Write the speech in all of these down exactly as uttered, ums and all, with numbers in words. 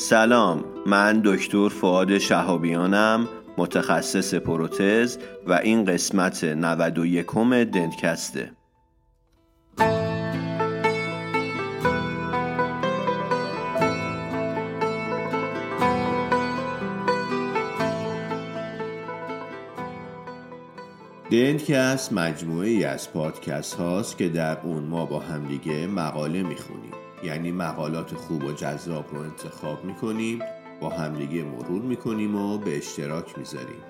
سلام، من دکتر فؤاد شهابیانم، متخصص پروتز و این قسمت نود و یکم دنتکسته. دنتکست مجموعه ای از پادکست هاست که در اون ما با همدیگه مقاله میخونیم، یعنی مقالات خوب و جذاب رو انتخاب میکنیم، با همدیگه مرور میکنیم و به اشتراک میذاریم.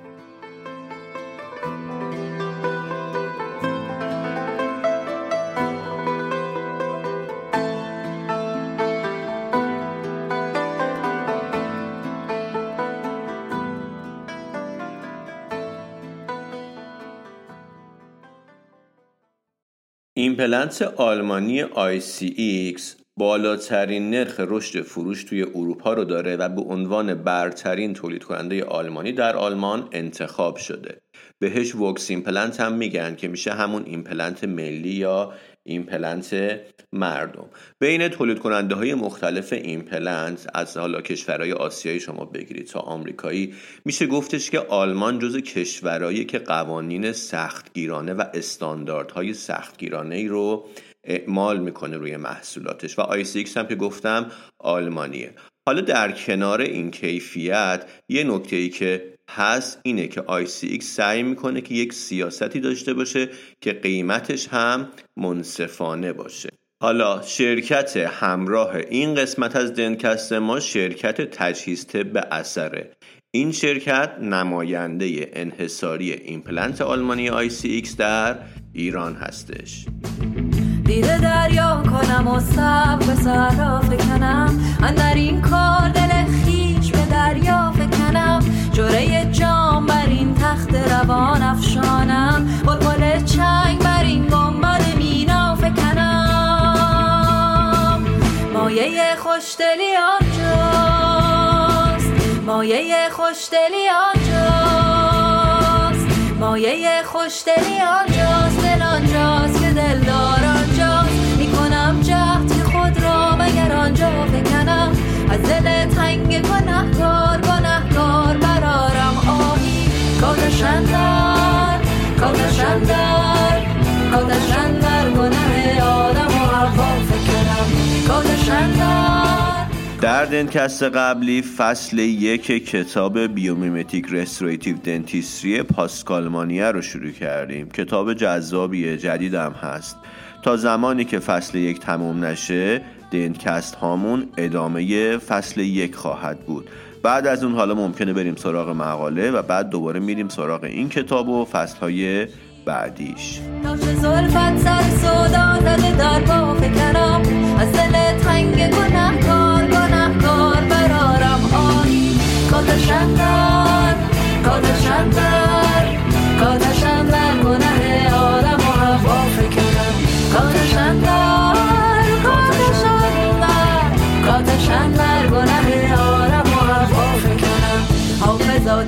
ایمپلنت آلمانی آی سی ایکس بالاترین نرخ رشد فروش توی اروپا رو داره و به عنوان برترین تولید کننده آلمانی در آلمان انتخاب شده. بهش وکس ایمپلنت هم میگن که میشه همون ایمپلنت ملی یا ایمپلنت مردم. بین تولید کننده های مختلف ایمپلنت از حالا کشورهای آسیایی شما بگیرید تا آمریکایی، میشه گفتش که آلمان جز کشورهایی که قوانین سختگیرانه و استانداردهای سختگیرانه رو اعمال میکنه روی محصولاتش و آی سی ایکس هم که گفتم آلمانیه. حالا در کنار این کیفیت یه نکته‌ای که هست اینه که آی سی ایکس سعی میکنه که یک سیاستی داشته باشه که قیمتش هم منصفانه باشه. حالا شرکت همراه این قسمت از دنتکست ما شرکت تجهیز طب اثره. این شرکت نماینده انحصاری ایمپلنت آلمانی آی سی ایکس در ایران هستش. دیده دریا کنم و سب به صحرا فکنم، اندر این کار دل خیش به دریا فکنم، جوره جام بر این تخت روان افشانم، بلبل چنگ بر این گنبد مینا فکنم. مایه خوشدلی آنجاست، مایه خوشدلی آنجاست، مایه خوشدلی آنجاست، دل آنجاست که دلدار آنجاست، میکنم جهد که خود را مگر آنجا بکنم، از دل تنگ گنهکار گنهکار برارم آهی، کاتشندر کاتشندر کاتشندر گنه آدم و حوا فکرم، کاتشندر. در دنتکست قبلی فصل یک کتاب بیومیمتیک رستوراتیو دنتیستری پاسکال مانیه رو شروع کردیم. کتاب جذابیه، جدیدم هست. تا زمانی که فصل یک تموم نشه دنتکست هامون ادامه فصل یک خواهد بود. بعد از اون حالا ممکنه بریم سراغ مقاله و بعد دوباره میریم سراغ این کتاب و فصلهای بعدیش.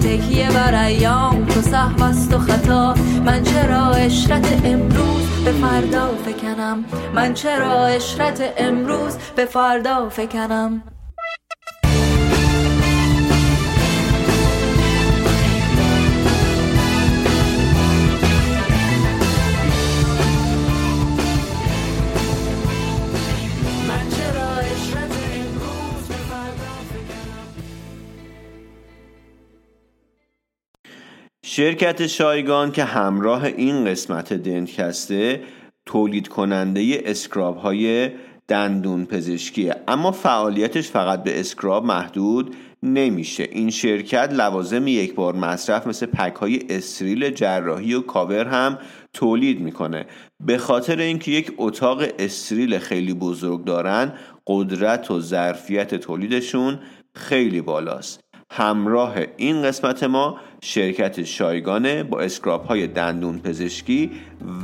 تکیه بر ایام تو صحب است و خطا، من چرا عشرت امروز به فردا فکنم، من چرا عشرت امروز به فردا فکنم. شرکت شایگان که همراه این قسمت دنتکسته تولید کننده اسکراب های دندون پزشکیه، اما فعالیتش فقط به اسکراب محدود نمیشه. این شرکت لوازم یک بار مصرف مثل پک های استریل جراحی و کاور هم تولید میکنه. به خاطر اینکه یک اتاق استریل خیلی بزرگ دارن قدرت و ظرفیت تولیدشون خیلی بالاست. همراه این قسمت ما شرکت شایگانه با اسکراب های دندون پزشکی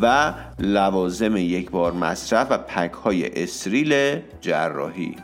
و لوازم یک بار مصرف و پک های استریل جراحی.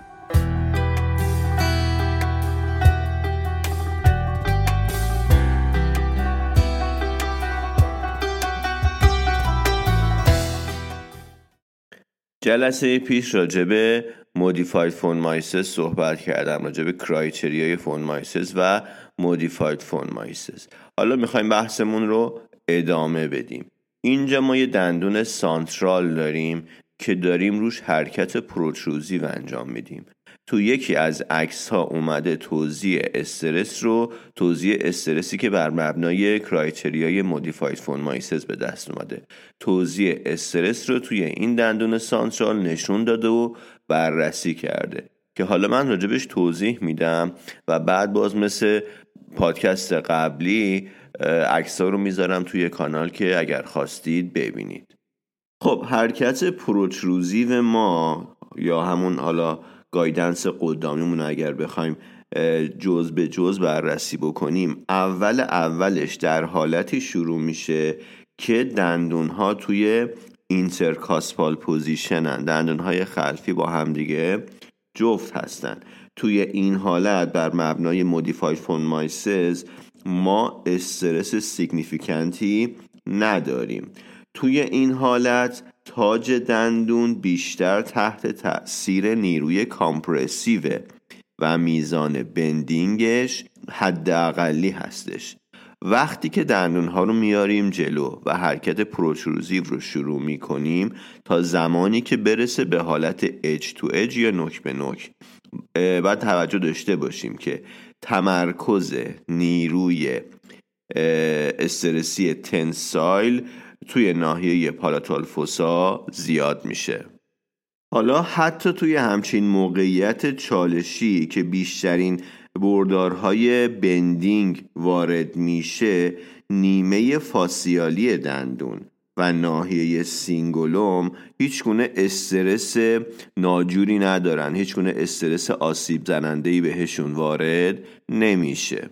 جلسه پیش راجبه Modified von Mises صحبت کردم، راجبه کرایتریای von Mises و Modified von Mises. حالا میخوایم بحثمون رو ادامه بدیم. اینجا ما یه دندون سانترال داریم که داریم روش حرکت پروتروزیو انجام میدیم. تو یکی از عکس ها اومده توزیع استرس رو، توزیع استرسی که بر مبنای کرایتریای Modified von Mises به دست اومده، توزیع استرس رو توی این دندون سانترال نشون داده و بررسی کرده که حالا من راجبش توضیح میدم و بعد باز مثل پادکست قبلی عکس ها رو میذارم توی کانال که اگر خواستید ببینید. خب حرکت پروتروزیو ما یا همون حالا گایدنس قدامیمون اگر بخوایم جزء به جزء بررسی بکنیم، اول اولش در حالتی شروع میشه که دندونها توی اینترکاسپال پوزیشنن، دندونهای خلفی با همدیگه جفت هستن. توی این حالت بر مبنای Modified von Mises ما استرس سیگنیفیکنتی نداریم. توی این حالت تاج دندون بیشتر تحت تأثیر نیروی کامپرسیوه و میزان بندینگش حداقلی هستش. وقتی که دندونها رو میاریم جلو و حرکت پروتروزیو رو شروع میکنیم تا زمانی که برسه به حالت اج تو اج یا نوک به نوک، باید توجه داشته باشیم که تمرکز نیروی استرسی تنسایل توی ناحیه پالاتال فوسا زیاد میشه. حالا حتی توی همچین موقعیت چالشی که بیشترین بردارهای بندینگ وارد میشه، نیمه فاسیالی دندون و ناحیه سینگولوم هیچگونه استرس ناجوری ندارن، هیچگونه استرس آسیب زننده‌ای بهشون وارد نمیشه.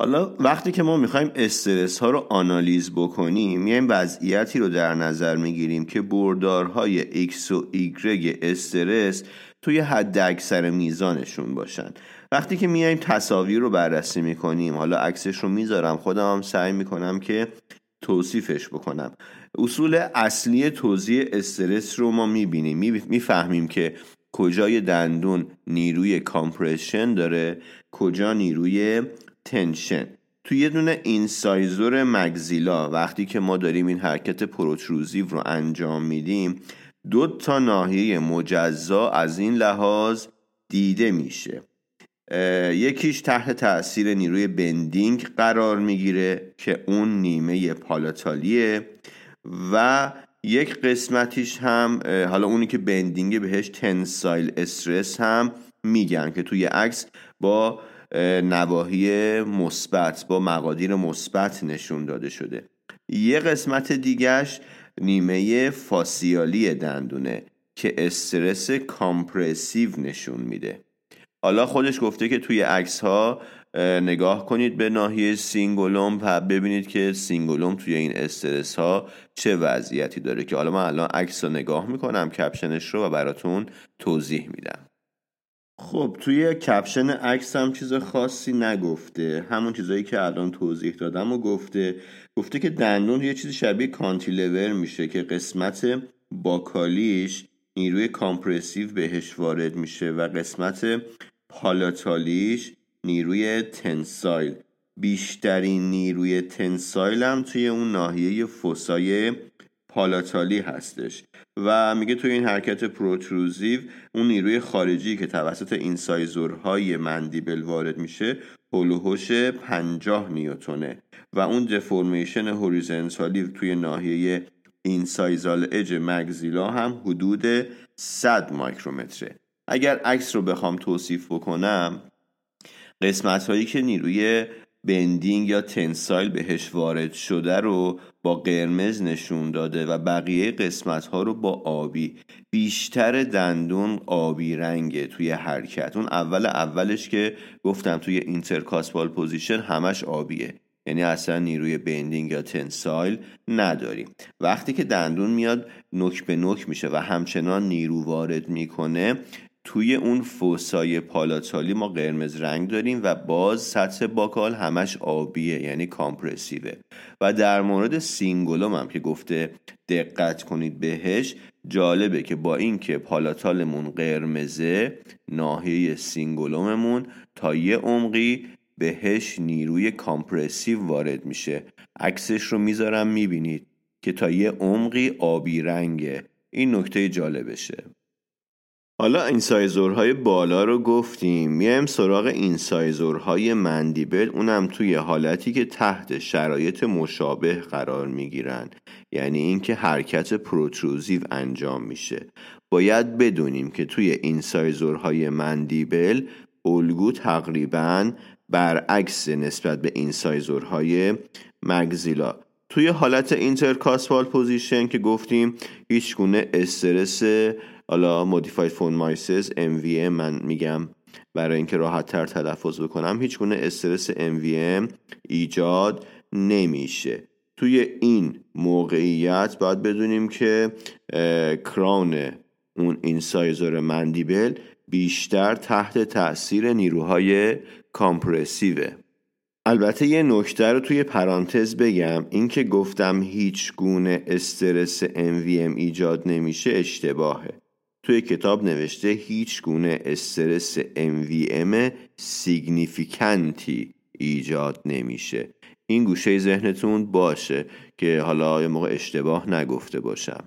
حالا وقتی که ما میخوایم استرس ها رو آنالیز بکنیم، یه وضعیتی رو در نظر میگیریم که بردارهای X و Y استرس توی حد اکثر میزانشون باشن. وقتی که میایم تصاویر رو بررسی میکنیم، حالا عکسش رو میذارم، خودم هم سعی میکنم که توصیفش بکنم. اصول اصلی توزیع استرس رو ما میبینیم، میفهمیم که کجای دندون نیروی کامپرشن داره، کجا نیروی تنشن. توی یه دونه اینسایزور مگزیلا وقتی که ما داریم این حرکت پروتروزیو رو انجام میدیم، دو تا ناحیه مجزا از این لحاظ دیده میشه. یکیش تحت تأثیر نیروی بندینگ قرار میگیره که اون نیمه پالاتالیه و یک قسمتیش هم حالا اونی که بندینگ بهش تنسایل استرس هم میگن که توی عکس با نواحی مثبت، با مقادیر مثبت نشون داده شده. یه قسمت دیگهش نیمه فاسیالی دندونه که استرس کامپرسیو نشون میده. حالا خودش گفته که توی عکس ها نگاه کنید به ناحیه سینگولوم و ببینید که سینگولوم توی این استرس ها چه وضعیتی داره که حالا من الان عکس رو نگاه میکنم، کپشنش رو و براتون توضیح میدم. خب توی کپشن عکس هم چیز خاصی نگفته، همون چیزایی که الان توضیح دادم و گفته. گفته که دندون یه چیز شبیه کانتیلور میشه که قسمت باکالیش نیروی کامپرسیو بهش وارد میشه و قسمت پالاتالیش نیروی تنسایل. بیشترین نیروی تنسایل هم توی اون ناحیه فوسای پالاتالی هستش و میگه توی این حرکت پروتروزیو اون نیروی خارجی که توسط اینسایزورهای مندیبل وارد میشه هلوهوش پنجاه نیوتونه و اون دفورمیشن هوریزنتالی توی ناحیه اینسایزال اج مگزیلا هم حدود صد مایکرومتره. اگر عکس رو بخوام توصیف بکنم، قسمت هایی که نیروی بندینگ یا تنسایل بهش وارد شده رو با قرمز نشون داده و بقیه قسمت ها رو با آبی. بیشتر دندون آبی رنگه توی حرکت. اون اول اولش که گفتم توی اینترکاسپال پوزیشن همش آبیه، یعنی اصلا نیروی بندینگ یا تنسایل نداریم. وقتی که دندون میاد نوک به نوک میشه و همچنان نیرو وارد میکنه، توی اون فوسای پالاتالی ما قرمز رنگ داریم و باز سطح باکال همش آبیه، یعنی کامپرسیوه. و در مورد سینگولوم هم که گفته دقت کنید بهش، جالبه که با اینکه پالاتالمون قرمزه، ناحیه سینگولوممون تا یه عمقی بهش نیروی کامپرسیو وارد میشه. عکسش رو میذارم میبینید که تا یه عمقی آبی رنگه. این نکته جالبشه. حالا اینسایزورهای بالا رو گفتیم، میایم سراغ اینسایزورهای مندیبل، اونم توی حالتی که تحت شرایط مشابه قرار میگیرن، یعنی اینکه حرکت پروتروزیو انجام میشه. باید بدونیم که توی اینسایزورهای مندیبل الگو تقریباً برعکس نسبت به اینسایزورهای مگزیلا. توی حالت اینترکاسپال پوزیشن که گفتیم هیچ گونه استرس، حالا Modified von Mises ام وی ام من میگم برای اینکه راحت تر تلفظ بکنم، هیچ گونه استرس ام وی ام ایجاد نمیشه. توی این موقعیت باید بدونیم که کراون اون اینسایزور مندیبل بیشتر تحت تأثیر نیروهای کامپرسیوه. البته یه نکته رو توی پرانتز بگم، این که گفتم هیچ گونه استرس ام وی ام ایجاد نمیشه اشتباهه. توی کتاب نوشته هیچ گونه استرس ام وی ام سیگنیفیکنتی ایجاد نمیشه. این گوشه ذهنتون باشه که حالا یه موقع اشتباه نگفته باشم.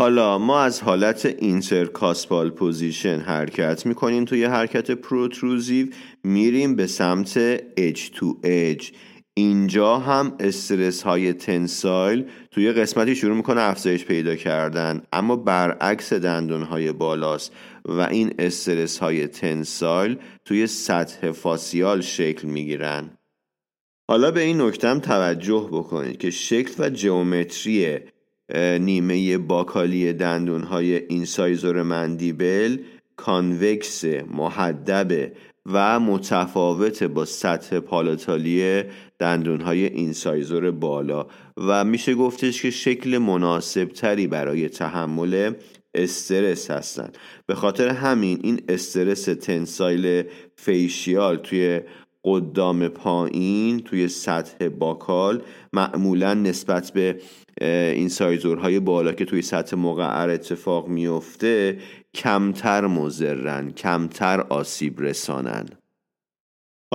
حالا ما از حالت اینترکاسپال پوزیشن حرکت میکنیم توی حرکت پروتروزیو، میریم به سمت اج تو اج. اینجا هم استرس های تنسایل توی قسمتی شروع میکنه افزایش پیدا کردن، اما برعکس دندون های بالاست و این استرس های تنسایل توی سطح فاسیال شکل میگیرن. حالا به این نکته هم توجه بکنید که شکل و جیومتری نیمه باکالی دندون‌های اینسایزور مندیبل کانوکس، محدبه و متفاوت با سطح پالاتالی دندون‌های اینسایزور بالا و میشه گفتش که شکل مناسبتری برای تحمل استرس هستن. به خاطر همین این استرس تنسایل فیشیال توی قدام پایین توی سطح باکال معمولا نسبت به اینسایزورهای بالا که توی سطح مقعر اتفاق میفته کمتر مضرن، کمتر آسیب رسانن.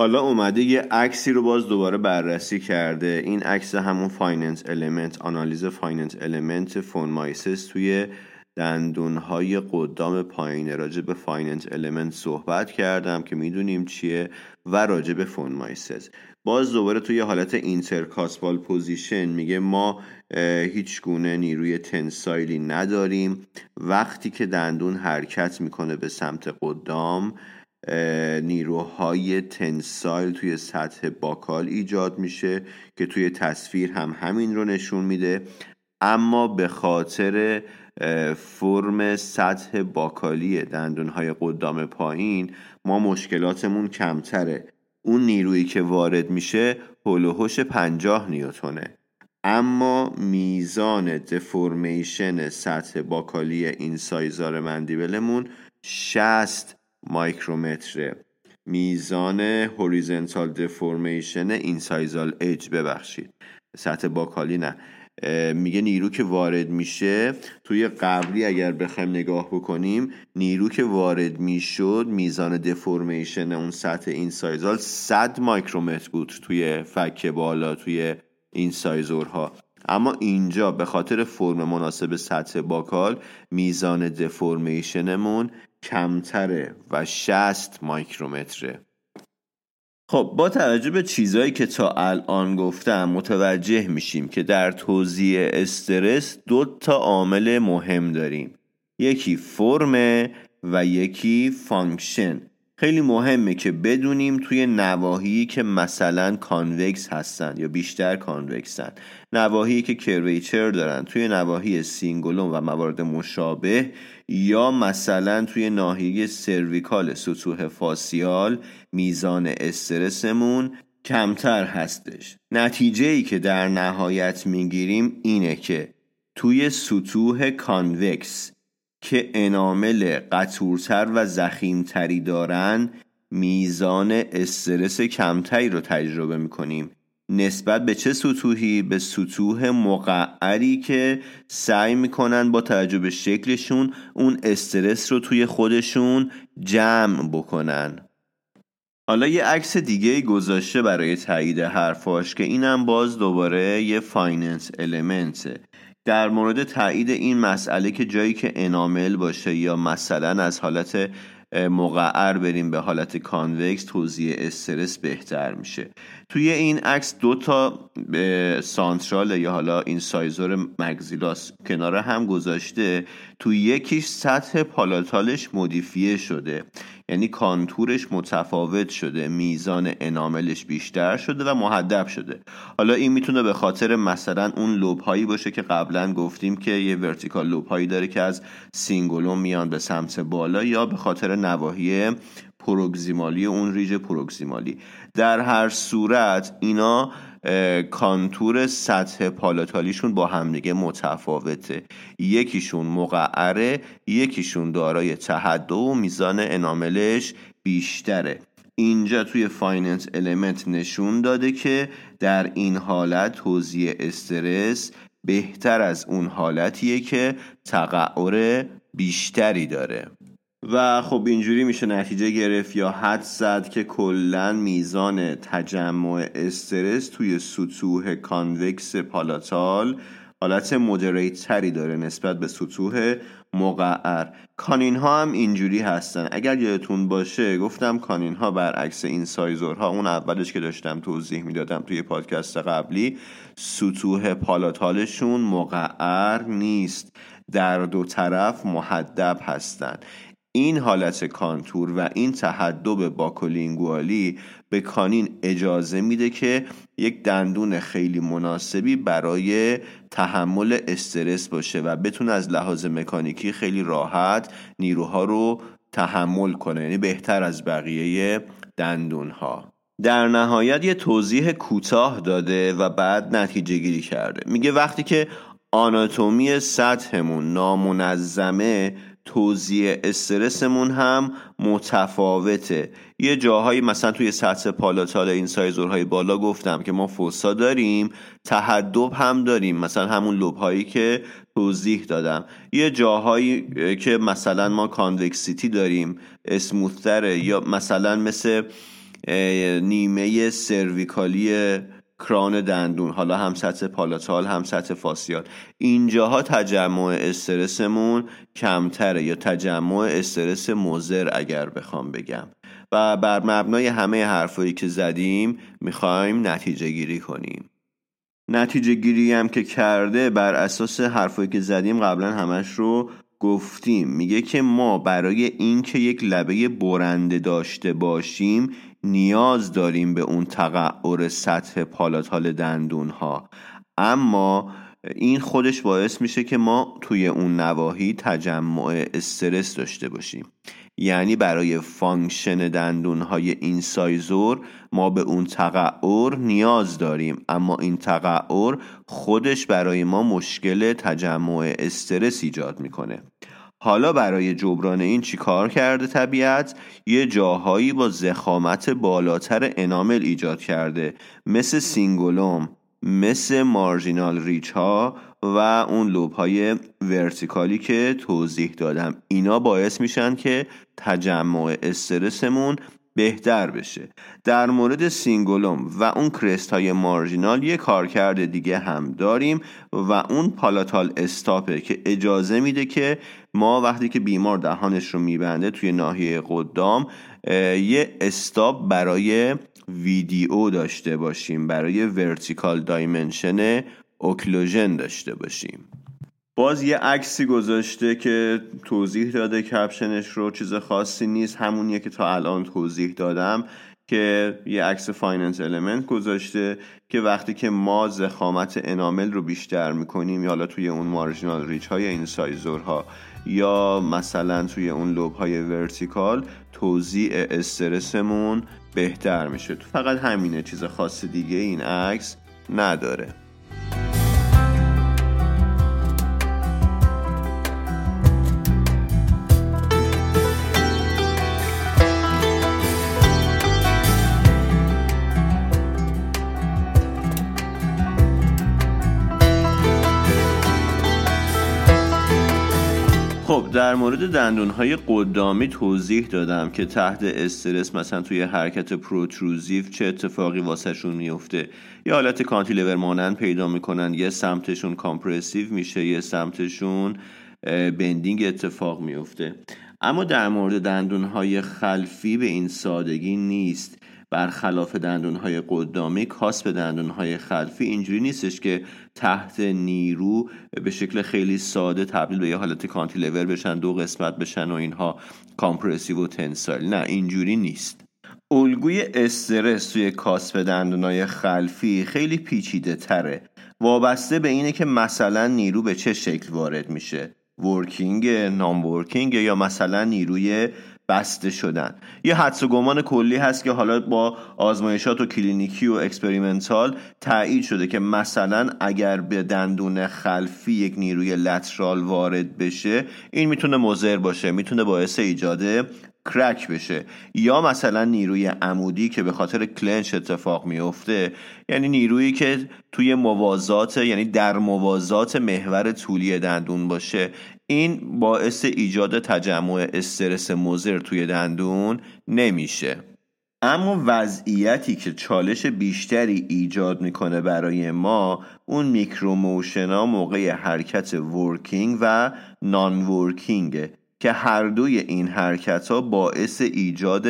حالا اومده یه عکسی رو باز دوباره بررسی کرده. این عکس همون فایننس المنت، آنالیز فایننس المنت فون مایسس توی دندونهای قدام پایین. راجع به فایننس المنت صحبت کردم که میدونیم چیه و راجع به فون مایسس. باز دوباره توی حالت اینترکاسپال پوزیشن میگه ما هیچ گونه نیروی تنسایلی نداریم. وقتی که دندون حرکت میکنه به سمت قدام، نیروهای تنسایل توی سطح باکال ایجاد میشه که توی تصویر هم همین رو نشون میده، اما به خاطر فرم سطح باکالی دندونهای قدام پایین ما مشکلاتمون کمتره. اون نیرویی که وارد میشه هولوهوش پنجاه نیوتونه، اما میزان دفورمیشن سطح باکالی اینسایزار مندیبلمون شصت مایکرومتره. میزان هوریزنتال دفورمیشن اینسایزال اج، ببخشید سطح باکالی نه، میگه نیرو که وارد میشه توی قبلی اگر بخوایم نگاه بکنیم نیرو که وارد میشد میزان دفورمیشن اون سطح اینسایزال صد مایکرومتر بود توی فک بالا توی اینسایزورها، اما اینجا به خاطر فرم مناسب سطح باکال میزان دفورمیشنمون کمتره و شصت مایکرومتره. خب با توجه به چیزایی که تا الان گفتم متوجه میشیم که در توزیع استرس دو تا عامل مهم داریم، یکی فرم و یکی فانکشن. خیلی مهمه که بدونیم توی نواحی که مثلا کانوکس هستن یا بیشتر کانوکسن، نواحی که کرویچر دارن، توی نواحی سینگولوم و موارد مشابه یا مثلا توی ناحیه سرویکال سطوح فاسیال میزان استرسمون کمتر هستش. نتیجه‌ای که در نهایت میگیریم اینه که توی سطوح کانوکس که انامل قطورتر و زخیمتری دارن میزان استرس کمتری رو تجربه میکنیم، نسبت به چه سطوحی؟ به سطوح مقعری که سعی میکنن با توجه به شکلشون اون استرس رو توی خودشون جمع بکنن. حالا یه عکس دیگه گذاشته برای تایید حرفاش که اینم باز دوباره یه فایننس المنته. در مورد تایید این مسئله که جایی که انامل باشه یا مثلا از حالت مقعر بریم به حالت کانوکس، توزیع استرس بهتر میشه. توی این عکس دو تا سانترال یا حالا این سایزور مگزیلاس کنار هم گذاشته، توی یکیش سطح پالاتالش مودیفیه شده، یعنی کانتورش متفاوت شده، میزان اناملش بیشتر شده و محدب شده. حالا این میتونه به خاطر مثلا اون لوب‌هایی باشه که قبلا گفتیم که یه ورتیکال لوب‌هایی داره که از سینگولوم میان به سمت بالا، یا به خاطر نواحی پروگزیمالی اون ریج پروگزیمالی. در هر صورت اینا کانتور سطح پالاتالیشون با همدیگه متفاوته، یکیشون مقعره، یکیشون دارای تحدع و میزان اناملش بیشتره. اینجا توی فایننس المنت نشون داده که در این حالت توزیع استرس بهتر از اون حالتیه که تقعر بیشتری داره. و خب اینجوری میشه نتیجه گرفت یا حد زد که کلن میزان تجمع استرس توی سطوح کانوکس پالاتال حالت مودریت تری داره نسبت به سطوح مقعر. کانین ها هم اینجوری هستن. اگر یادتون باشه گفتم کانین ها برعکس این سایزورها، اون اولش که داشتم توضیح میدادم توی پادکست قبلی، سطوح پالاتالشون مقعر نیست، در دو طرف محدب هستن. این حالت کانتور و این تحدب باکولینگوالی به کانین اجازه میده که یک دندون خیلی مناسبی برای تحمل استرس باشه و بتونه از لحاظ مکانیکی خیلی راحت نیروها رو تحمل کنه، یعنی بهتر از بقیه دندونها. در نهایت یه توضیح کوتاه داده و بعد نتیجه گیری کرده. میگه وقتی که آناتومی سطحمون نامنظمه، توزیع استرسمون هم متفاوته. یه جاهایی مثلا توی سطح پالاتال این سایزورهای بالا گفتم که ما فوسا داریم، تحدب هم داریم، مثلا همون لبهایی که توضیح دادم. یه جاهایی که مثلا ما کانوکسیتی داریم، اسموث‌تره، یا مثلا مثل نیمه سرویکالی کران دندون، حالا هم سطح پالاتال هم سطح فاسیال، اینجاها تجمع استرسمون کمتره یا تجمع استرس مضر اگر بخوام بگم. و بر مبنای همه حرفایی که زدیم میخوایم نتیجه گیری کنیم. نتیجه گیری هم که کرده بر اساس حرفایی که زدیم قبلا همش رو گفتیم. میگه که ما برای این که یک لبه برنده داشته باشیم نیاز داریم به اون تقعر سطح پالاتال دندون ها، اما این خودش باعث میشه که ما توی اون نواحی تجمع استرس داشته باشیم، یعنی برای فانکشن دندون های این سایزور ما به اون تقعر نیاز داریم، اما این تقعر خودش برای ما مشکل تجمع استرس ایجاد میکنه. حالا برای جبران این چی کار کرده طبیعت؟ یه جاهایی با ضخامت بالاتر انامل ایجاد کرده، مثل سینگولوم، مثل مارژینال ریچ ها و اون لوب های ورتیکالی که توضیح دادم. اینا باعث میشن که تجمع استرسمون بهتر بشه. در مورد سینگولوم و اون کرست های مارژینال یه کارکرد دیگه هم داریم و اون پالاتال استاپه که اجازه میده که ما وقتی که بیمار دهانش رو میبنده توی ناحیه قدام یه استاپ برای ویدیو داشته باشیم، برای ورتیکال دایمنشن اوکلوژن داشته باشیم. باز یه عکسی گذاشته که توضیح داده، کپشنش رو چیز خاصی نیست، همونیه که تا الان توضیح دادم، که یه عکس فایننس المنت گذاشته که وقتی که ما ضخامت انامل رو بیشتر میکنیم، یا حالا توی اون مارژینال ریچ های این سایزورها یا مثلا توی اون لوب های ورتیکال، توزیع استرسمون بهتر میشه. فقط همینه، چیز خاص دیگه این عکس نداره. خب در مورد دندون‌های قدامی توضیح دادم که تحت استرس مثلا توی حرکت پروتروزیو چه اتفاقی واسهشون میفته. یه حالت کانتیلور مانند پیدا میکنن، یه سمتشون کامپرسیو میشه، یه سمتشون بندینگ اتفاق میفته. اما در مورد دندون‌های خلفی به این سادگی نیست. برخلاف دندون‌های قدامی، کاسب دندون‌های خلفی اینجوری نیستش که تحت نیرو به شکل خیلی ساده تبدیل به یه حالت کانتیلور بشن، دو قسمت بشن و اینها کامپرسیو و تنسایل. نه، اینجوری نیست. الگوی استرس توی کاسب دندون‌های خلفی خیلی پیچیده تره. وابسته به اینه که مثلا نیرو به چه شکل وارد میشه، ورکینگ، نام ورکینگ، یا مثلا نیروی بسته شدن. یه حدس و گمان کلی هست که حالا با آزمایشات و کلینیکی و اکسپریمنتال تایید شده که مثلا اگر به دندون خلفی یک نیروی لترال وارد بشه، این میتونه مضر باشه، میتونه باعث ایجاد کرک بشه. یا مثلا نیروی عمودی که به خاطر کلنچ اتفاق میفته، یعنی نیرویی که توی موازات، یعنی در موازات محور طولی دندون باشه، این باعث ایجاد تجمع استرس مضر توی دندون نمیشه. اما وضعیتی که چالش بیشتری ایجاد میکنه برای ما، اون میکروموشنا موقع حرکت ورکینگ و نان ورکینگه که هر دوی این حرکت‌ها باعث ایجاد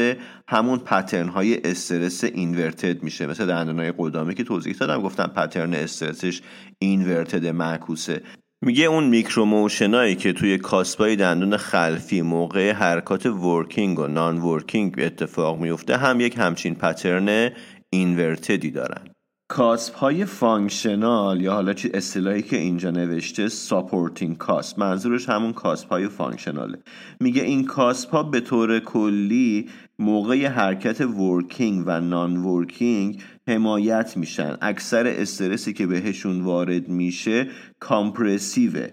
همون پترن‌های استرس اینورتد میشه. مثل دندونای قدامی که توضیح دادم، گفتم پترن استرسش اینورتد، معکوسه. میگه اون میکروموشنایی که توی کاسبای دندون خلفی موقع حرکات ورکینگ و نان ورکینگ اتفاق میفته، هم یک همچین پترن اینورتدی دارن. کاسب های فانکشنال، یا حالا چی اصطلاحی که اینجا نوشته ساپورتینگ کاسب، منظورش همون کاسب های فانکشناله. میگه این کاسب ها به طور کلی موقع حرکت ورکینگ و نان ورکینگ حمایت میشن. اکثر استرسی که بهشون وارد میشه کامپرسیوه،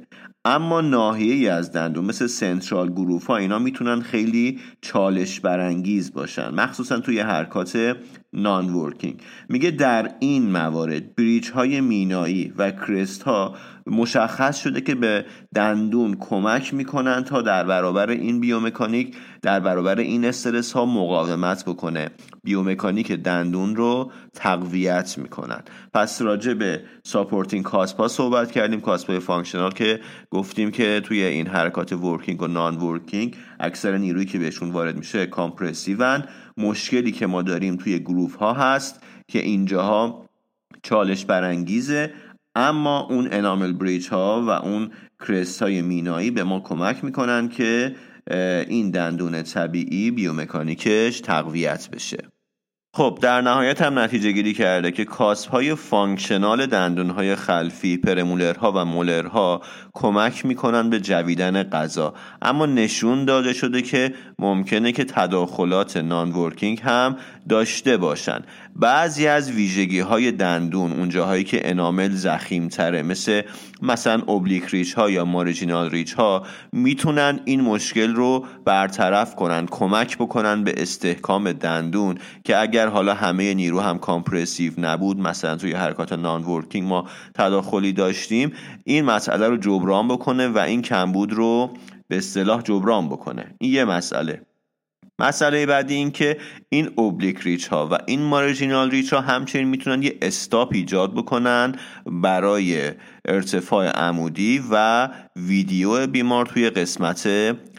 اما ناحیه‌ای از دندون مثل سنترال گروف ها، اینا میتونن خیلی چالش برانگیز باشن، مخصوصا توی حرکات نان ورکینگ. میگه در این موارد بریج های مینایی و کرست ها مشخص شده که به دندون کمک میکنن تا در برابر این بیومکانیک، در برابر این استرس ها مقاومت بکنه. بیومکانیک دندون رو تقویت میکنن. پس راجع به ساپورتینگ کاسپا صحبت کردیم، کاسپای فانکشنال که گفتیم که توی این حرکات ورکینگ و نان ورکینگ اکثر نیرویی که بهشون وارد میشه کامپرسیون. مشکلی که ما داریم توی گروف ها هست که اینجاها چالش برانگیزه، اما اون انامل بریج ها و اون کرست های مینایی به ما کمک میکنن که این دندون طبیعی بیومکانیکش تقویت بشه. خب در نهایت هم نتیجه گیری کرده که کاسب های فانکشنال دندون های خلفی، پرمولرها و مولرها، کمک میکنن به جویدن غذا، اما نشون داده شده که ممکنه که تداخلات نان ورکینگ هم داشته باشن. بعضی از ویژگی های دندون، اون جاهایی که انامل ضخیم تره، مثل مثلا اوبلیک ریچ ها یا مارجینال ریچ ها، میتونن این مشکل رو برطرف کنن، کمک بکنن به استحکام دندون که اگر حالا همه نیرو هم کامپرسیو نبود، مثلا توی حرکات نان ورکینگ ما تداخلی داشتیم، این مسئله رو جبران بکنه و این کمبود رو به اصطلاح جبران بکنه. این یه مسئله. مسئله بعدی این که این اوبلیک ریچ ها و این مارجینال ریچ ها همچنین میتونن یه استاپ ایجاد بکنن برای ارتفاع عمودی و ویدیو بیمار توی قسمت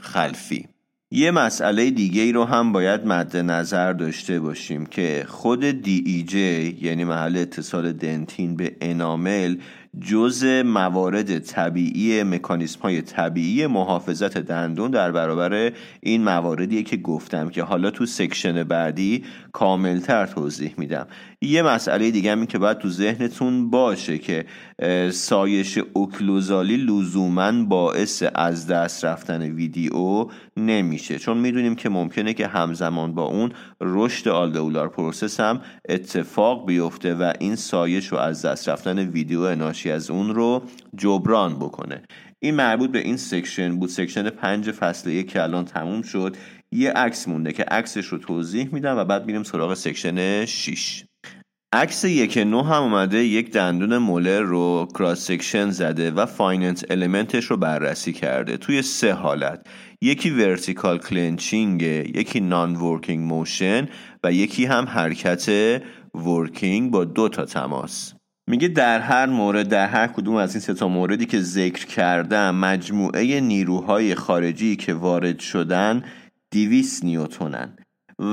خلفی. یه مسئله دیگه ای رو هم باید مد نظر داشته باشیم که خود دی ای جی، یعنی محل اتصال دنتین به انامل، جزء موارد طبیعی، مکانیسم های طبیعی محافظت دندون در برابر این مواردیه که گفتم که حالا تو سکشن بعدی کاملتر توضیح میدم. یه مسئله دیگه هم این که باید تو ذهنتون باشه که سایش اوکلوزالی لزوماً باعث از دست رفتن ویدیو نمیشه، چون میدونیم که ممکنه که همزمان با اون رشد آلوئولار پروسس هم اتفاق بیفته و این سایش و از دست رفتن ویدیو ناشی از اون رو جبران بکنه. این مربوط به این سکشن بود، سکشن پنج فصل یک که الان تموم شد. یه عکس مونده که عکسش رو توضیح میدم و بعد میریم سراغ سکشن شش. عکس یک نو هم اومده یک دندون مولر رو کراس سکشن زده و فایننت المنتش رو بررسی کرده توی سه حالت، یکی ورتیکال کلنچینگ، یکی نان ورکینگ موشن و یکی هم حرکت ورکینگ با دو تا تماس. میگه در هر مورد، در هر کدوم از این سه تا موردی که ذکر کردم، مجموعه نیروهای خارجی که وارد شدن دویست نیوتنن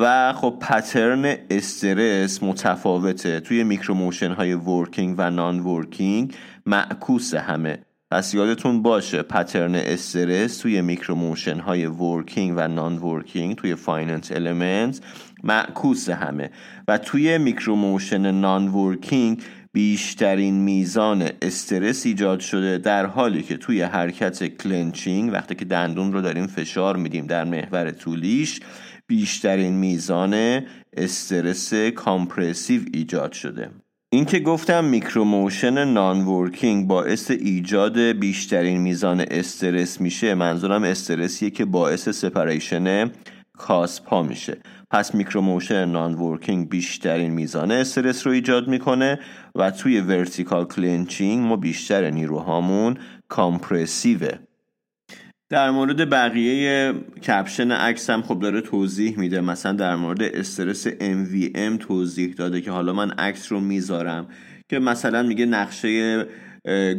و خب پترن استرس متفاوته. توی میکرو موشن های ورکینگ و نان ورکینگ معکوس همه. پس یادتون باشه پترن استرس توی میکرو موشن های ورکینگ و نان ورکینگ توی فایننت المنت معکوس همه و توی میکرو موشن نان ورکینگ بیشترین میزان استرس ایجاد شده، در حالی که توی حرکت کلنچینگ وقتی که دندون رو داریم فشار میدیم در محور طولیش بیشترین میزان استرس کامپرسیو ایجاد شده. این که گفتم میکروموشن نان ورکینگ باعث ایجاد بیشترین میزان استرس میشه، منظورم استرسیه که باعث سپریشن کاسپا میشه. پس میکروموشن نان ورکینگ بیشترین میزان استرس رو ایجاد میکنه و توی ورتیکال کلنچینگ ما بیشتر نیروهامون کامپرسیوه. در مورد بقیه کپشن عکس هم خب داره توضیح میده، مثلا در مورد استرس ام وی ام توضیح داده که حالا من عکس رو میذارم که مثلا میگه نقشه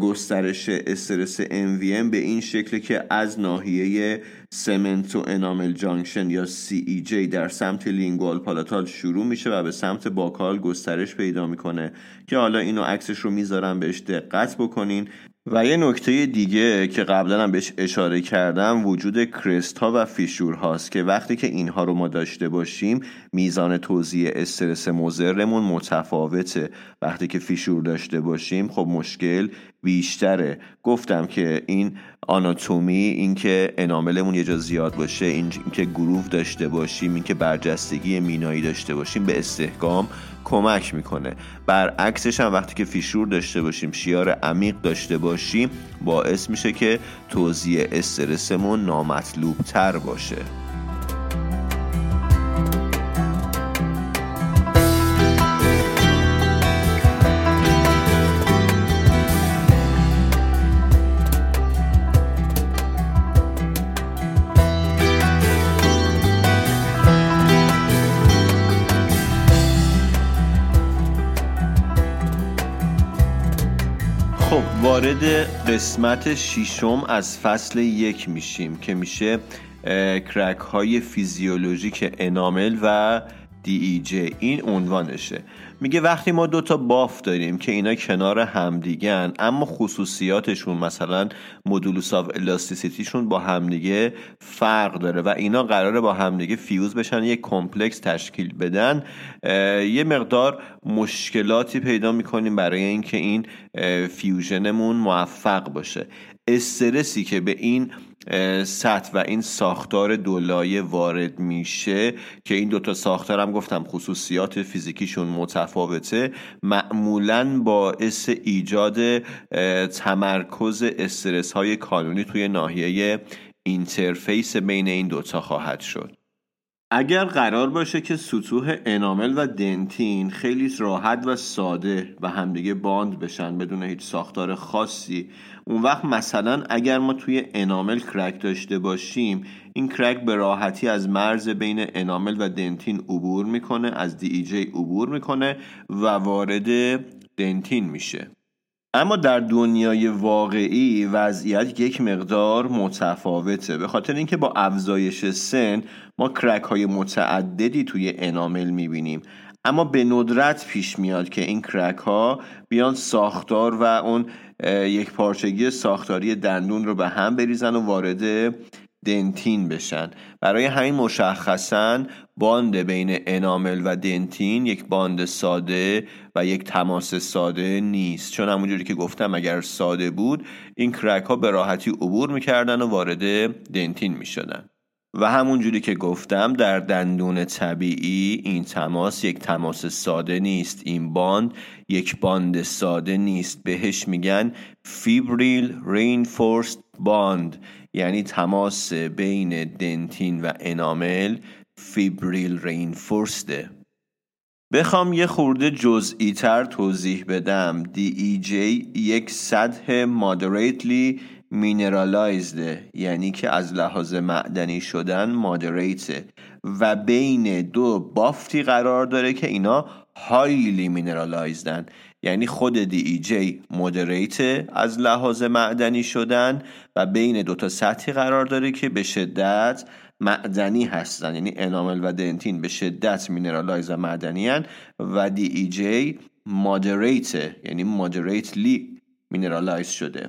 گسترش استرس ام وی ام به این شکل که از ناحیه سمنت و انامل جانکشن یا سی ای جی در سمت لینگوال پالاتال شروع میشه و به سمت باکال گسترش پیدا میکنه، که حالا اینو عکسش رو میذارم بهش دقت بکنین. و یه نکته دیگه که قبلا هم بهش اشاره کردم وجود کرست ها و فیشور هاست که وقتی که اینها رو ما داشته باشیم میزان توزیع استرس مضرمون متفاوته. وقتی که فیشور داشته باشیم خب مشکل بیشتره. گفتم که این آناتومی، این که اناملمون یه جا زیاد باشه، این که گروف داشته باشیم، این که برجستگی مینایی داشته باشیم به استحکام کمک میکنه. برعکسش هم وقتی که فیشور داشته باشیم، شیار عمیق داشته باشیم، باعث میشه که توزیع استرسمون نامطلوب تر باشه. وارد قسمت ششم از فصل یک میشیم که میشه کرک های فیزیولوژیک انامل و دی ای جی. این عنوانشه. میگه وقتی ما دوتا باف داریم که اینا کنار همدیگن اما خصوصیاتشون مثلا مدولوس آف الاستیسیتیشون با همدیگه فرق داره و اینا قراره با همدیگه فیوز بشن، یک کمپلکس تشکیل بدن، یه مقدار مشکلاتی پیدا میکنیم برای اینکه این فیوژنمون موفق باشه. استرسی که به این سطح و این ساختار دولایه وارد میشه که این دوتا ساختار هم گفتم خصوصیات فیزیکیشون متفاوته، معمولاً باعث ایجاد تمرکز استرس های کانونی توی ناحیه اینترفیس بین این دوتا خواهد شد. اگر قرار باشه که سطوح انامل و دنتین خیلی راحت و ساده و همدیگه باند بشن بدون هیچ ساختار خاصی، اون وقت مثلا اگر ما توی انامل کرک داشته باشیم، این کرک به راحتی از مرز بین انامل و دنتین عبور میکنه، از دی ای جی عبور میکنه و وارد دنتین میشه. اما در دنیای واقعی وضعیت یک مقدار متفاوته، به خاطر اینکه با افزایش سن ما کرک های متعددی توی انامل میبینیم، اما به ندرت پیش میاد که این کرک ها بیان ساختار و اون یک پارچگی ساختاری دندون رو به هم بریزن و وارد دنتین بشن. برای همین مشخصاً باند بین انامل و دنتین یک باند ساده و یک تماس ساده نیست، چون همونجوری که گفتم اگر ساده بود این کرک ها به راحتی عبور میکردن و وارد دنتین میشدن. و همونجوری که گفتم در دندون طبیعی این تماس یک تماس ساده نیست، این باند یک باند ساده نیست، بهش میگن فیبریل رینفورسد باند، یعنی تماس بین دنتین و انامل فیبریل رینفورسده. بخوام یه خورده جزئی تر توضیح بدم، دی ای جی یک سطح moderately mineralized، یعنی که از لحاظ معدنی شدن مادریته و بین دو بافتی قرار داره که اینا highly mineralizedن، یعنی خود دی ای جی مودریته از لحاظ معدنی شدن و بین دو تا سطحی قرار داره که به شدت معدنی هستن، یعنی انامل و دنتین به شدت مینرالایز و معدنی هن و دی ای جی مودریته، یعنی مودریتلی مینرالایز شده.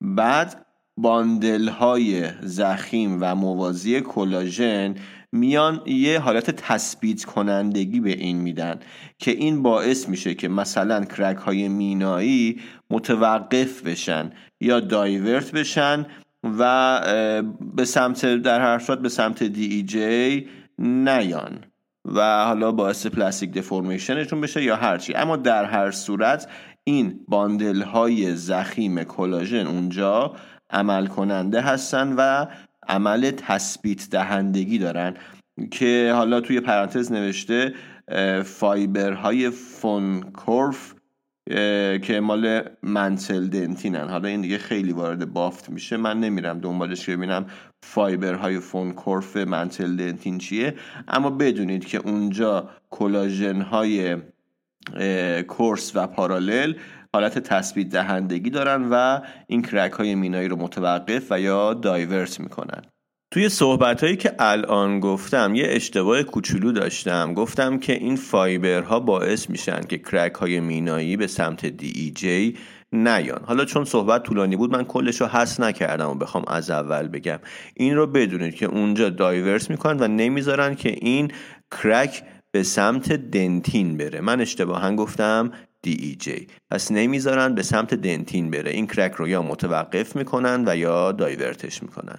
بعد باندل های ضخیم و موازی کولاژن میان یه حالت تثبیت کنندگی به این میدن که این باعث میشه که مثلا کرک های مینایی متوقف بشن یا دایورت بشن و به سمت در هر صورت به سمت دی ای جی نیان و حالا باعث پلاستیک دیفورمیشنشون بشه یا هرچی. اما در هر صورت این باندل های ضخیم کلاژن اونجا عمل کننده هستن و عمل تثبیت دهندگی دارن که حالا توی پرانتز نوشته فایبرهای فونکورف که مال منتل دنتینن. حالا این دیگه خیلی وارد بافت میشه، من نمیرم دنبالش که ببینم فایبرهای فونکورف منتل دنتین چیه، اما بدونید که اونجا کلاژن های کورس و پارالل حالت تثبیت دهندگی دارن و این کرک های مینایی رو متوقف و یا دایورت میکنن. توی صحبت هایی که الان گفتم یه اشتباه کوچولو داشتم، گفتم که این فایبرها باعث میشن که کرک های مینایی به سمت دی ای جی نیان. حالا چون صحبت طولانی بود من کلش رو حس نکردم و بخوام از اول بگم، این رو بدونید که اونجا دایورت میکنن و نمیذارن که این کرک به سمت دنتین بره. من اشتباها گفتم دی ای جی، پس نمیذارن به سمت دنتین بره، این کرک رو یا متوقف میکنن و یا دایورتش میکنن.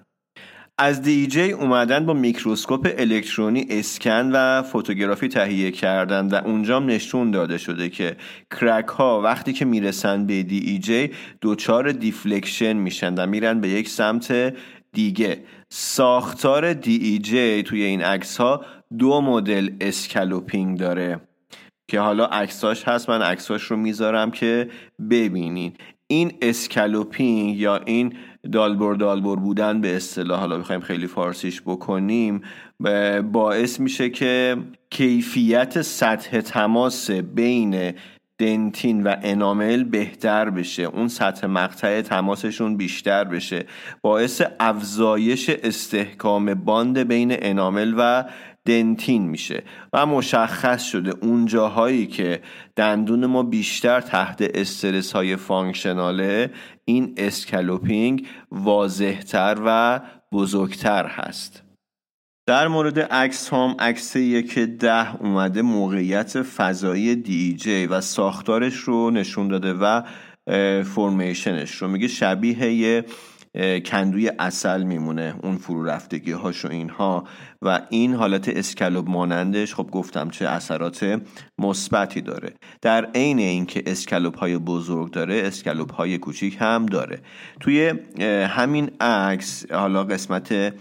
از دی ای جی اومدن با میکروسکوپ الکترونی اسکن و فوتوگرافی تهیه کردن و اونجا نشون داده شده که کرک ها وقتی که میرسن به دی ای جی دوچار دیفلکشن میشن و میرن به یک سمت دیگه. ساختار دی ای جی توی این عکس ها دو مدل اسکلوپینگ داره که حالا عکساش هست، من عکساش رو میذارم که ببینین. این اسکلوپینگ یا این دالبر دالبر بودن به اصطلاح، حالا بخوایم خیلی فارسیش بکنیم، باعث میشه که کیفیت سطح تماس بین دنتین و انامل بهتر بشه، اون سطح مقطع تماسشون بیشتر بشه، باعث افزایش استحکام باند بین انامل و دنتین میشه و مشخص شده اون جاهایی که دندون ما بیشتر تحت استرس های فانکشناله این اسکلوپینگ واضحتر و بزرگتر هست. در مورد عکس هم، عکسیه که ده اومده موقعیت فضایی دی جی و ساختارش رو نشون داده و فرمیشنش رو، میگه شبیه یه کندوی عسل میمونه، اون فرو رفتگی هاش و اینها و این حالت اسکلوب مانندش. خب گفتم چه اثرات مثبتی داره. در عین اینکه اسکلوب های بزرگ داره، اسکلوب های کوچیک هم داره. توی همین عکس حالا قسمت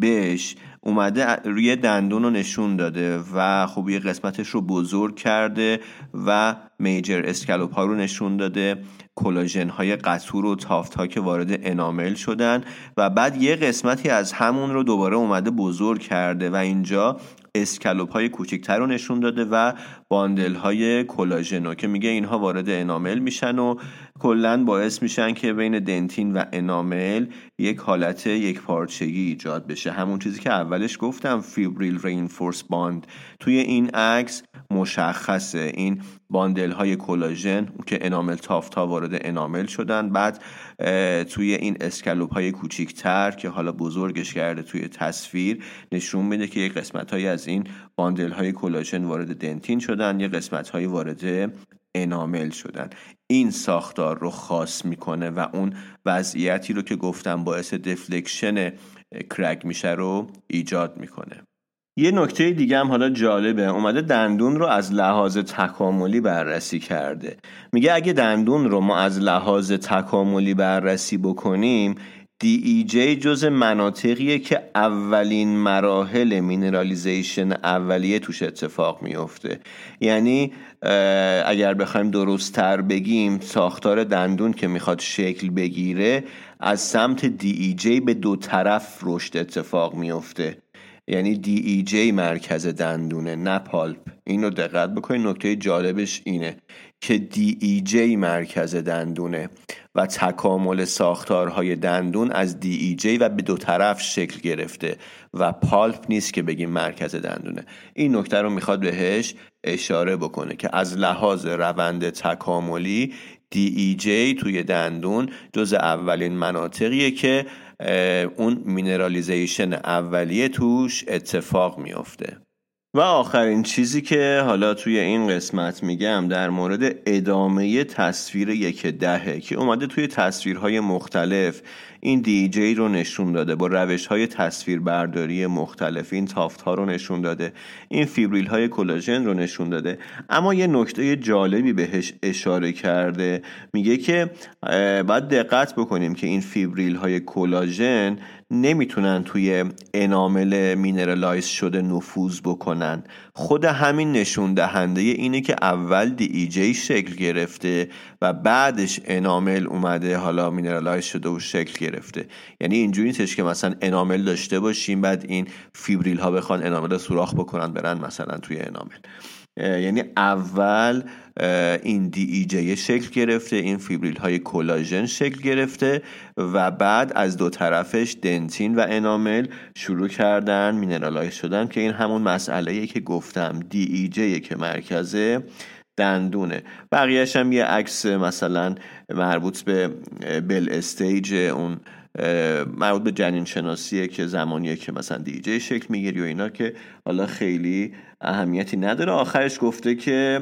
بهش اومده روی دندون رو نشون داده و خب یه قسمتش رو بزرگ کرده و میجر اسکلوپ ها رو نشون داده، کلاژن های قطور و تافت ها که وارد انامل شدن و بعد یه قسمتی از همون رو دوباره اومده بزرگ کرده و اینجا اسکلوپ های کوچکتر رو نشون داده و باندل های کلاژن رو که میگه اینها وارد انامل میشن و کلن باعث میشن که بین دنتین و انامل یک حالت یک پارچگی ایجاد بشه، همون چیزی که اولش گفتم فیبریل رینفورس باند. توی این عکس مشخصه این باندل های کلاژن که انامل تافت ها وارد انامل شدن، بعد توی این اسکلوپ های کوچیکتر که حالا بزرگش کرده توی تصویر نشون میده که یک قسمت های از این باندل های کلاژن وارد دنتین شدن، یک قسمت های وارد انامل شدن. این ساختار رو خاص میکنه و اون وضعیتی رو که گفتم باعث دفلکشن کرک میشه رو ایجاد میکنه. یه نکته دیگه هم حالا جالبه، اومده دندون رو از لحاظ تکاملی بررسی کرده، میگه اگه دندون رو ما از لحاظ تکاملی بررسی بکنیم دی ای جی جز مناطقیه که اولین مراحل مینرالیزیشن اولیه توش اتفاق میفته. یعنی اگر بخوایم درست‌تر بگیم، ساختار دندون که میخواد شکل بگیره از سمت دی ای جی به دو طرف رشد اتفاق میفته. یعنی دی ای جی مرکز دندونه، نه پالپ. اینو دقت بکنید، نکته جالبش اینه که دی ای جی مرکز دندونه و تکامل ساختارهای دندون از دی ای جی و به دو طرف شکل گرفته و پالپ نیست که بگیم مرکز دندونه. این نکته رو میخواد بهش اشاره بکنه که از لحاظ روند تکاملی دی ای جی توی دندون جز اولین مناطقیه که اون مینرالیزیشن اولیه توش اتفاق میفته. و آخرین چیزی که حالا توی این قسمت میگم در مورد ادامه تصویر یک دهه که اومده توی تصویرهای مختلف این دی جی رو نشون داده، با روش‌های تصویربرداری مختلف این تافت‌ها رو نشون داده، این فیبریل‌های کلاژن رو نشون داده. اما یه نکته جالبی بهش اشاره کرده، میگه که باید دقت بکنیم که این فیبریل‌های کلاژن نمیتونن توی انامل مینرالایز شده نفوذ بکنن. خود همین نشون دهنده اینه که اول دی ای جی شکل گرفته و بعدش انامل اومده حالا مینرالایز شده و شکل گرفته. رفته. یعنی اینجوری نیستش که مثلا انامل داشته باشیم بعد این فیبریل ها بخوان انامل رو سوراخ بکنن برن مثلا توی انامل. یعنی اول این دی ای جی شکل گرفته، این فیبریل های کلاژن شکل گرفته و بعد از دو طرفش دنتین و انامل شروع کردن مینرالایز شدن، که این همون مسئله‌ایه که گفتم دی ای جی که مرکز دندونه. بقیهش هم یه عکس مثلا مربوط به بل استیج، اون مربوط به جنین شناسیه که زمانیه که مثلا دیجی شکل میگیری و اینا، که حالا خیلی اهمیتی نداره. آخرش گفته که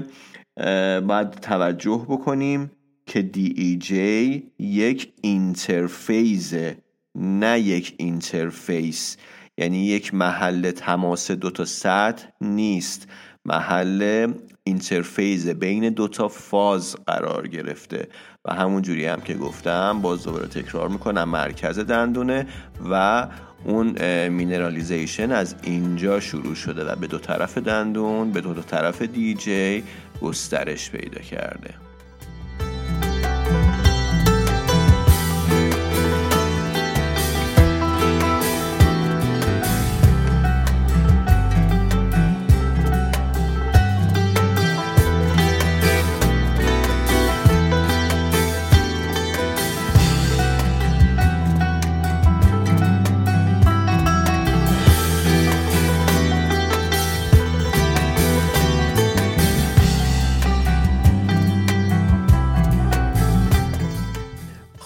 باید توجه بکنیم که دیجی یک اینترفیزه، نه یک اینترفیس. یعنی یک محل تماس دوتا سطح نیست، محل اینترفیز بین دوتا فاز قرار گرفته و همون جوری هم که گفتم باز دوباره تکرار میکنم مرکز دندونه و اون مینرالیزیشن از اینجا شروع شده و به دو طرف دندون، به دو, دو طرف دی جی گسترش پیدا کرده.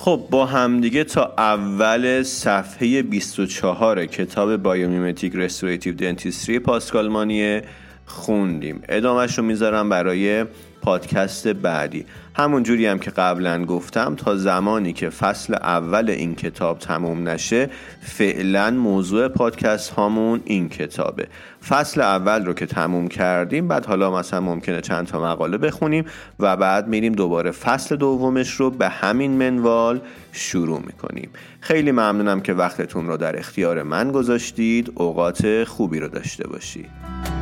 خب با همدیگه تا اول صفحه بیست و چهار کتاب بایومیمتیک رستوراتیو دنتیستری پاسکال مانیه خوندیم. ادامهش رو میذارم برای پادکست بعدی. همون جوری هم که قبلا گفتم، تا زمانی که فصل اول این کتاب تموم نشه فعلا موضوع پادکست هامون این کتابه. فصل اول رو که تموم کردیم بعد حالا مثلا ممکنه چند تا مقاله بخونیم و بعد میریم دوباره فصل دومش رو به همین منوال شروع میکنیم. خیلی ممنونم که وقتتون رو در اختیار من گذاشتید. اوقات خوبی رو داشته باشید.